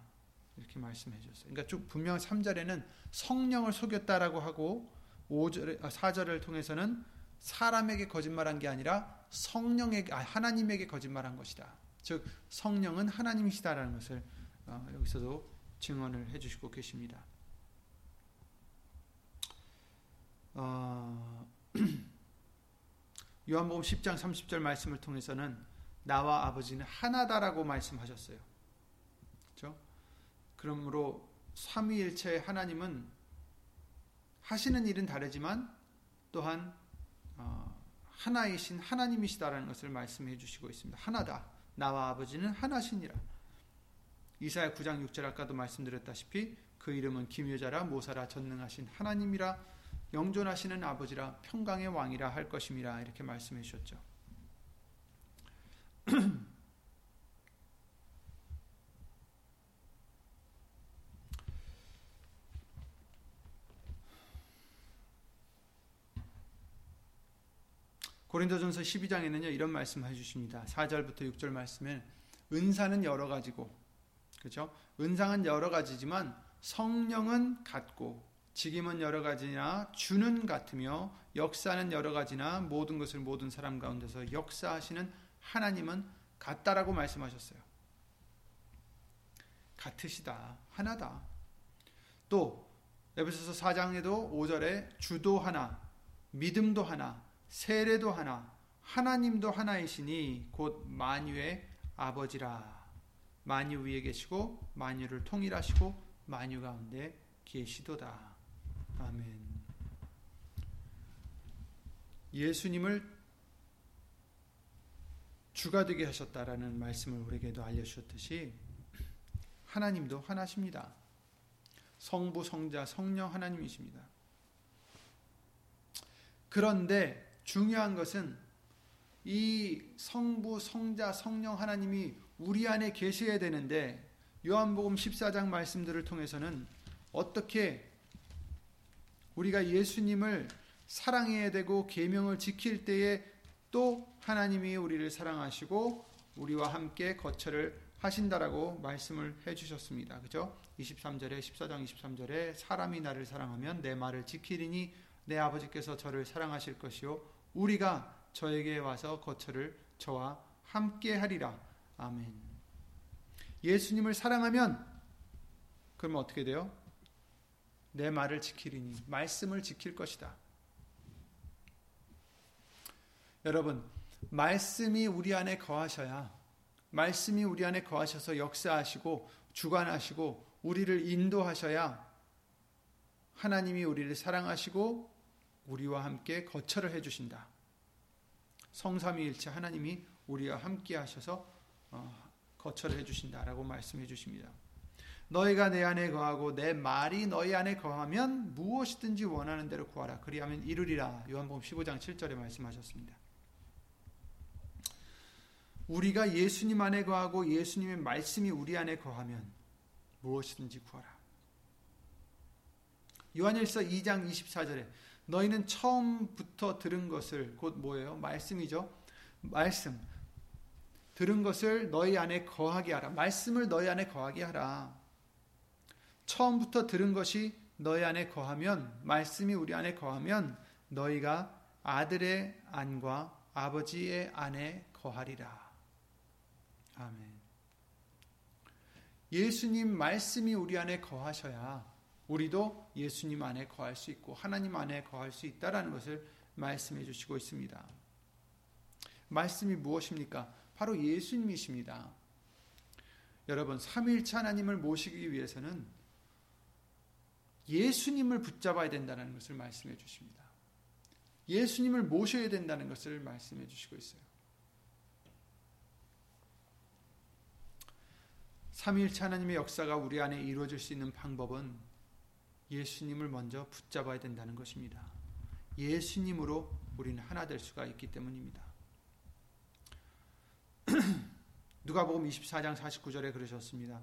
이렇게 말씀해 주셨어요. 그러니까 쭉 분명 삼 절에는 성령을 속였다라고 하고 오 절, 사 절을 통해서는 사람에게 거짓말한 게 아니라 성령에게, 아, 하나님에게 거짓말한 것이다. 즉 성령은 하나님이시다라는 것을 어, 여기서도 증언을 해주시고 계십니다. 어, 요한복음 십 장 삼십 절 말씀을 통해서는 나와 아버지는 하나다라고 말씀하셨어요. 그렇죠? 그러므로 삼위일체의 하나님은 하시는 일은 다르지만 또한 어, 하나이신 하나님이시다라는 것을 말씀해 주시고 있습니다. 하나다, 나와 아버지는 하나시니라. 이사야 구 장 육 절 아까도 말씀드렸다시피 그 이름은 기묘자라 모사라 전능하신 하나님이라 영존하시는 아버지라 평강의 왕이라 할 것임이라, 이렇게 말씀해 주셨죠. 고린도전서 십이 장에는요 이런 말씀해 주십니다. 사 절부터 육 절 말씀에 은사는 여러 가지고, 그렇죠? 은사는 여러 가지지만 성령은 같고 직임은 여러 가지나 주는 같으며 역사는 여러 가지나 모든 것을 모든 사람 가운데서 역사하시는 하나님은 같다라고 말씀하셨어요. 같으시다, 하나다. 또 에베소서 사 장에도 오 절에 주도 하나, 믿음도 하나, 세례도 하나, 하나님도 하나이시니 곧 만유의 아버지라. 만유 위에 계시고 만유를 통일하시고 만유 가운데 계시도다. 아멘. 예수님을 주가 되게 하셨다라는 말씀을 우리에게도 알려주셨듯이 하나님도 하나십니다. 성부, 성자, 성령 하나님이십니다. 그런데 중요한 것은 이 성부, 성자, 성령 하나님이 우리 안에 계셔야 되는데 요한복음 십사 장 말씀들을 통해서는 어떻게 우리가 예수님을 사랑해야 되고 계명을 지킬 때에 또 하나님이 우리를 사랑하시고 우리와 함께 거처를 하신다라고 말씀을 해주셨습니다. 그죠? 이십삼 절에 십사 장 이십삼 절에 사람이 나를 사랑하면 내 말을 지키리니 내 아버지께서 저를 사랑하실 것이요 우리가 저에게 와서 거처를 저와 함께 하리라. 아멘. 예수님을 사랑하면 그러면 어떻게 돼요? 내 말을 지키리니 말씀을 지킬 것이다. 여러분, 말씀이 우리 안에 거하셔야, 말씀이 우리 안에 거하셔서 역사하시고 주관하시고 우리를 인도하셔야 하나님이 우리를 사랑하시고 우리와 함께 거처를 해주신다. 성삼위일체 하나님이 우리와 함께 하셔서 거처를 해주신다라고 말씀해 주십니다. 너희가 내 안에 거하고 내 말이 너희 안에 거하면 무엇이든지 원하는 대로 구하라. 그리하면 이루리라. 요한복음 십오 장 칠 절에 말씀하셨습니다. 우리가 예수님 안에 거하고 예수님의 말씀이 우리 안에 거하면 무엇이든지 구하라. 요한일서 이 장 이십사 절에 너희는 처음부터 들은 것을, 곧 뭐예요? 말씀이죠. 말씀. 들은 것을 너희 안에 거하게 하라. 말씀을 너희 안에 거하게 하라. 처음부터 들은 것이 너희 안에 거하면, 말씀이 우리 안에 거하면 너희가 아들의 안과 아버지의 안에 거하리라. 아멘. 예수님 말씀이 우리 안에 거하셔야 우리도 예수님 안에 거할 수 있고 하나님 안에 거할 수 있다라는 것을 말씀해 주시고 있습니다. 말씀이 무엇입니까? 바로 예수님이십니다. 여러분, 삼위일체 하나님을 모시기 위해서는 예수님을 붙잡아야 된다는 것을 말씀해 주십니다. 예수님을 모셔야 된다는 것을 말씀해 주시고 있어요. 삼위일체 하나님의 역사가 우리 안에 이루어질 수 있는 방법은 예수님을 먼저 붙잡아야 된다는 것입니다. 예수님으로 우리는 하나 될 수가 있기 때문입니다. 누가복음 이십사 장 사십구 절에 그러셨습니다.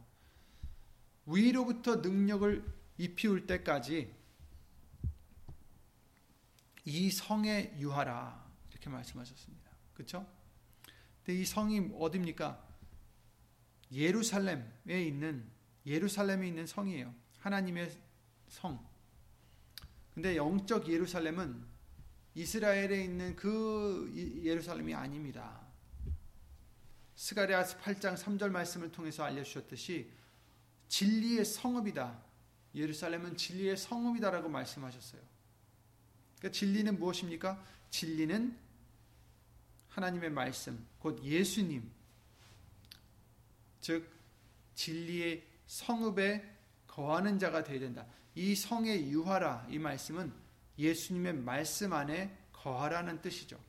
위로부터 능력을 입히울 때까지 이 성에 유하라. 이렇게 말씀하셨습니다. 그렇죠? 근데 이 성이 어디입니까? 예루살렘에 있는 예루살렘에 있는 성이에요. 하나님의 성. 근데 영적 예루살렘은 이스라엘에 있는 그 예루살렘이 아닙니다. 스가랴서 팔 장 삼 절 말씀을 통해서 알려주셨듯이 진리의 성읍이다. 예루살렘은 진리의 성읍이다라고 말씀하셨어요. 그러니까 진리는 무엇입니까? 진리는 하나님의 말씀, 곧 예수님, 즉 진리의 성읍에 거하는 자가 되어야 된다. 이 성에 유하라, 이 말씀은 예수님의 말씀 안에 거하라는 뜻이죠.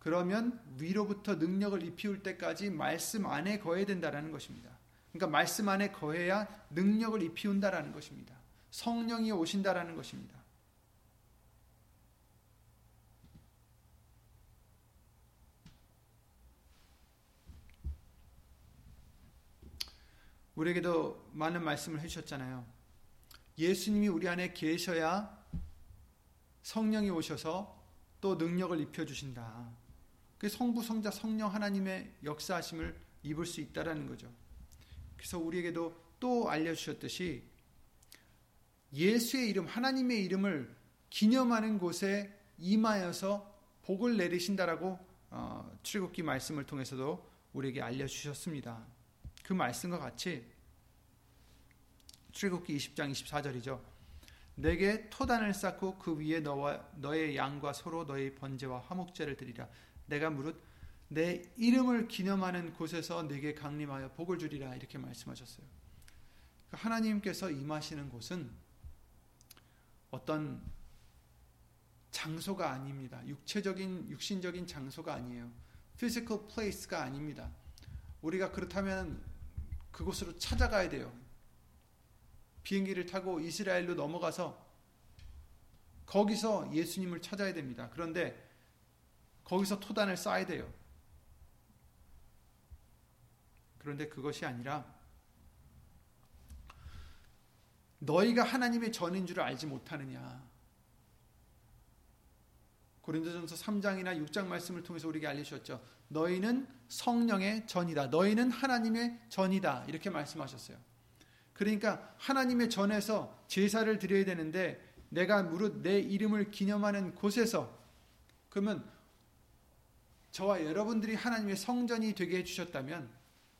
그러면 위로부터 능력을 입히울 때까지 말씀 안에 거해야 된다라는 것입니다. 그러니까 말씀 안에 거해야 능력을 입히운다라는 것입니다. 성령이 오신다라는 것입니다. 우리에게도 많은 말씀을 해주셨잖아요. 예수님이 우리 안에 계셔야 성령이 오셔서 또 능력을 입혀주신다. 성부, 성자, 성령 하나님의 역사하심을 입을 수 있다라는 거죠. 그래서 우리에게도 또 알려주셨듯이 예수의 이름, 하나님의 이름을 기념하는 곳에 임하여서 복을 내리신다라고 어, 출애굽기 말씀을 통해서도 우리에게 알려주셨습니다. 그 말씀과 같이 출애굽기 이십 장 이십사 절이죠. 내게 토단을 쌓고 그 위에 너와, 너의 양과 소로 너의 번제와 화목제를 드리라. 내가 무릇 내 이름을 기념하는 곳에서 네게 강림하여 복을 주리라. 이렇게 말씀하셨어요. 하나님께서 임하시는 곳은 어떤 장소가 아닙니다. 육체적인, 육신적인 장소가 아니에요. physical place가 아닙니다. 우리가 그렇다면 그곳으로 찾아가야 돼요. 비행기를 타고 이스라엘로 넘어가서 거기서 예수님을 찾아야 됩니다. 그런데 거기서 토단을 쌓아야 돼요. 그런데 그것이 아니라 너희가 하나님의 전인 줄을 알지 못하느냐. 고린도전서 삼 장이나 육 장 말씀을 통해서 우리에게 알려주셨죠. 너희는 성령의 전이다. 너희는 하나님의 전이다. 이렇게 말씀하셨어요. 그러니까 하나님의 전에서 제사를 드려야 되는데 내가 무릇 내 이름을 기념하는 곳에서, 그러면 저와 여러분들이 하나님의 성전이 되게 해주셨다면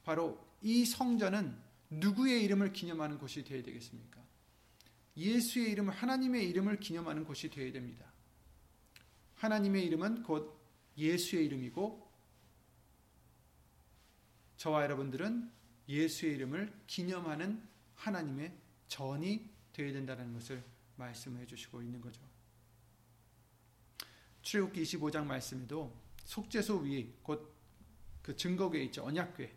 바로 이 성전은 누구의 이름을 기념하는 곳이 되어야 되겠습니까? 예수의 이름, 하나님의 이름을 기념하는 곳이 되어야 됩니다. 하나님의 이름은 곧 예수의 이름이고 저와 여러분들은 예수의 이름을 기념하는 하나님의 전이 되어야 된다는 것을 말씀해 주시고 있는 거죠. 출애굽기 이십오 장 말씀에도 속죄소 위, 곧 그 증거궤에 있죠. 언약궤.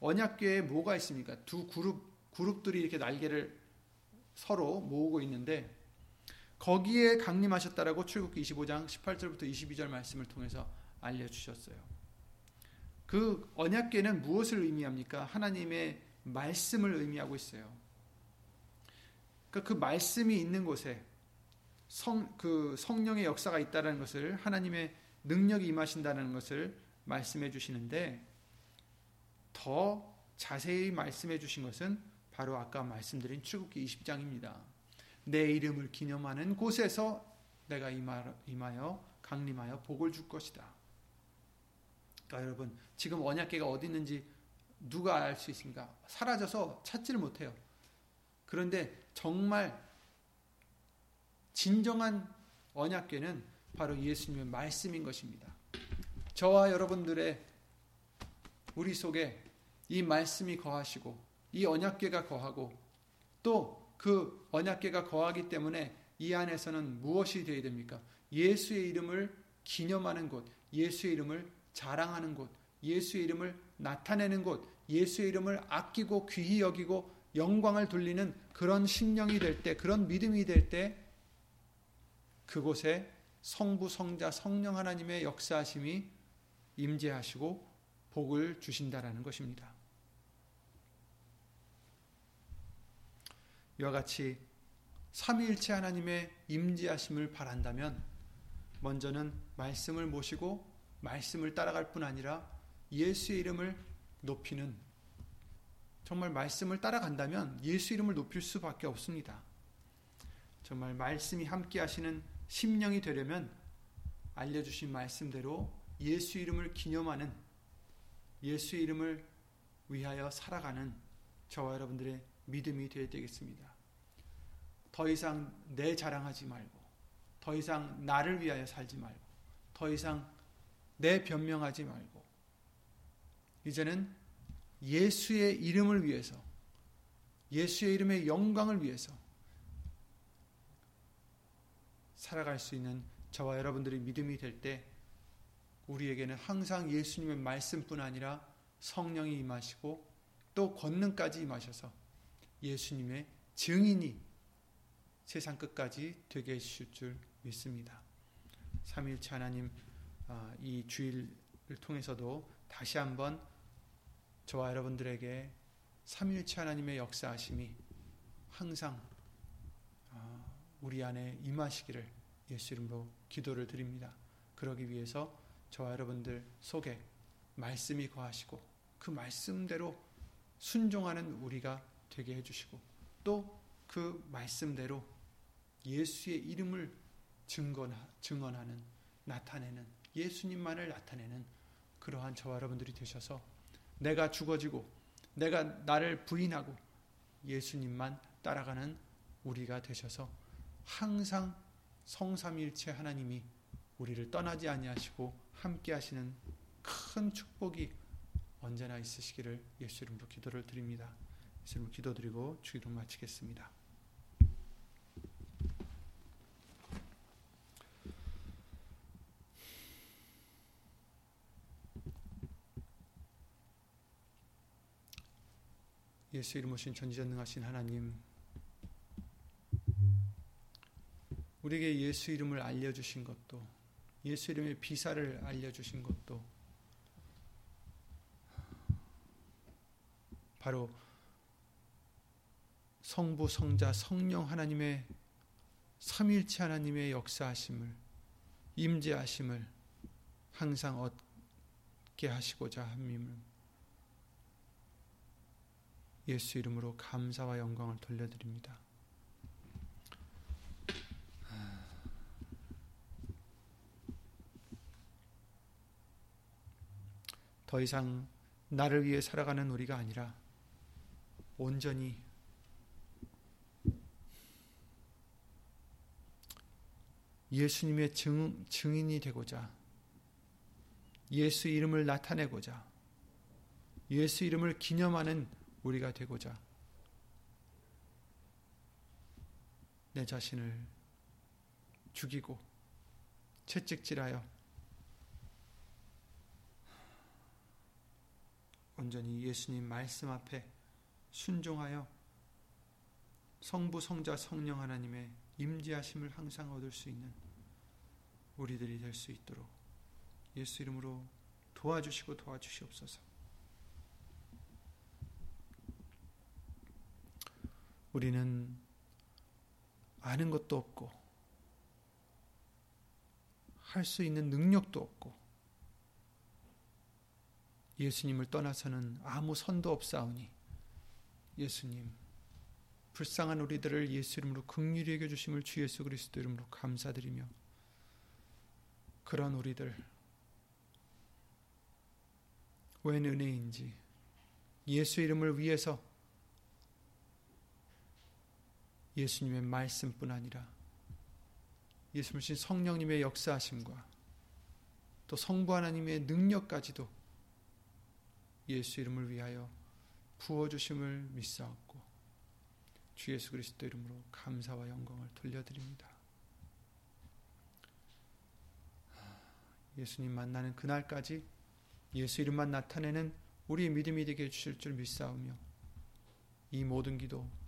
언약궤에 뭐가 있습니까? 두 그룹, 그룹들이 이렇게 날개를 서로 모으고 있는데 거기에 강림하셨다라고 출애굽기 이십오 장 십팔 절부터 이십이 절 말씀을 통해서 알려주셨어요. 그 언약궤는 무엇을 의미합니까? 하나님의 말씀을 의미하고 있어요. 그러니까 그 말씀이 있는 곳에 성, 그 성령의 역사가 있다는 것을, 하나님의 능력이 임하신다는 것을 말씀해 주시는데 더 자세히 말씀해 주신 것은 바로 아까 말씀드린 출애굽기 이십 장입니다. 내 이름을 기념하는 곳에서 내가 임하여 강림하여 복을 줄 것이다. 그러니까 여러분, 지금 언약궤가 어디 있는지 누가 알 수 있습니까? 사라져서 찾지를 못해요. 그런데 정말 진정한 언약궤는 바로 예수님의 말씀인 것입니다. 저와 여러분들의 우리 속에 이 말씀이 거하시고 이 언약궤가 거하고 또 그 언약궤가 거하기 때문에 이 안에서는 무엇이 되어야 됩니까? 예수의 이름을 기념하는 곳, 예수의 이름을 자랑하는 곳, 예수의 이름을 나타내는 곳, 예수의 이름을 아끼고 귀히 여기고 영광을 돌리는 그런 심령이 될 때, 그런 믿음이 될 때 그곳에 성부, 성자, 성령 하나님의 역사하심이 임재하시고 복을 주신다라는 것입니다. 이와 같이 삼위일체 하나님의 임재하심을 바란다면 먼저는 말씀을 모시고 말씀을 따라갈 뿐 아니라 예수의 이름을 높이는, 정말 말씀을 따라간다면 예수 이름을 높일 수밖에 없습니다. 정말 말씀이 함께 하시는 심령이 되려면 알려주신 말씀대로 예수 이름을 기념하는, 예수 이름을 위하여 살아가는 저와 여러분들의 믿음이 되어야 되겠습니다. 더 이상 내 자랑하지 말고, 더 이상 나를 위하여 살지 말고, 더 이상 내 변명하지 말고, 이제는 예수의 이름을 위해서, 예수의 이름의 영광을 위해서 살아갈 수 있는 저와 여러분들의 믿음이 될 때 우리에게는 항상 예수님의 말씀뿐 아니라 성령이 임하시고 또 권능까지 임하셔서 예수님의 증인이 세상 끝까지 되게 해주실 줄 믿습니다. 삼위일체 하나님, 이 주일을 통해서도 다시 한번 저와 여러분들에게 삼위일체 하나님의 역사하심이 항상 우리 안에 임하시기를 예수 이름으로 기도를 드립니다. 그러기 위해서 저와 여러분들 속에 말씀이 거하시고 그 말씀대로 순종하는 우리가 되게 해주시고 또 그 말씀대로 예수의 이름을 증언하는, 나타내는, 예수님만을 나타내는 그러한 저와 여러분들이 되셔서 내가 죽어지고 내가 나를 부인하고 예수님만 따라가는 우리가 되셔서 항상 성삼위일체 하나님이 우리를 떠나지 아니하시고 함께 하시는 큰 축복이 언제나 있으시기를 예수 이름으로 기도를 드립니다. 예수 이름으로 기도드리고 주기도 마치겠습니다. 예수 이름으로 오신 전지전능하신 하나님, 우리에게 예수 이름을 알려주신 것도, 예수 이름의 비사를 알려주신 것도 바로 성부, 성자, 성령 하나님의 삼위일체 하나님의 역사하심을, 임재하심을 항상 얻게 하시고자 함을 예수 이름으로 감사와 영광을 돌려드립니다. 더 이상 나를 위해 살아가는 우리가 아니라 온전히 예수님의 증, 증인이 되고자, 예수 이름을 나타내고자, 예수 이름을 기념하는 우리가 되고자 내 자신을 죽이고 채찍질하여 온전히 예수님 말씀 앞에 순종하여 성부, 성자, 성령 하나님의 임재하심을 항상 얻을 수 있는 우리들이 될 수 있도록 예수 이름으로 도와주시고 도와주시옵소서. 우리는 아는 것도 없고 할 수 있는 능력도 없고 예수님을 떠나서는 아무 선도 없사오니 예수님, 불쌍한 우리들을 예수 이름으로 긍휼히 여겨주심을 주 예수 그리스도 이름으로 감사드리며, 그런 우리들 웬 은혜인지 예수 이름을 위해서 예수님의 말씀뿐 아니라 예수님의 성령님의 역사하심과 또 성부 하나님의 능력까지도 예수 이름을 위하여 부어주심을 믿사옵고 주 예수 그리스도 이름으로 감사와 영광을 돌려드립니다. 예수님 만나는 그날까지 예수 이름만 나타내는 우리의 믿음이 되게 해주실 줄 믿사오며, 이 모든 기도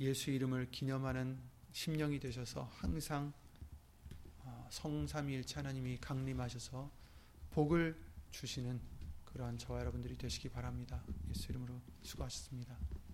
예수 이름을 기념하는 심령이 되셔서 항상 성삼위일체 하나님이 강림하셔서 복을 주시는 그러한 저와 여러분들이 되시기 바랍니다. 예수 이름으로 수고하셨습니다.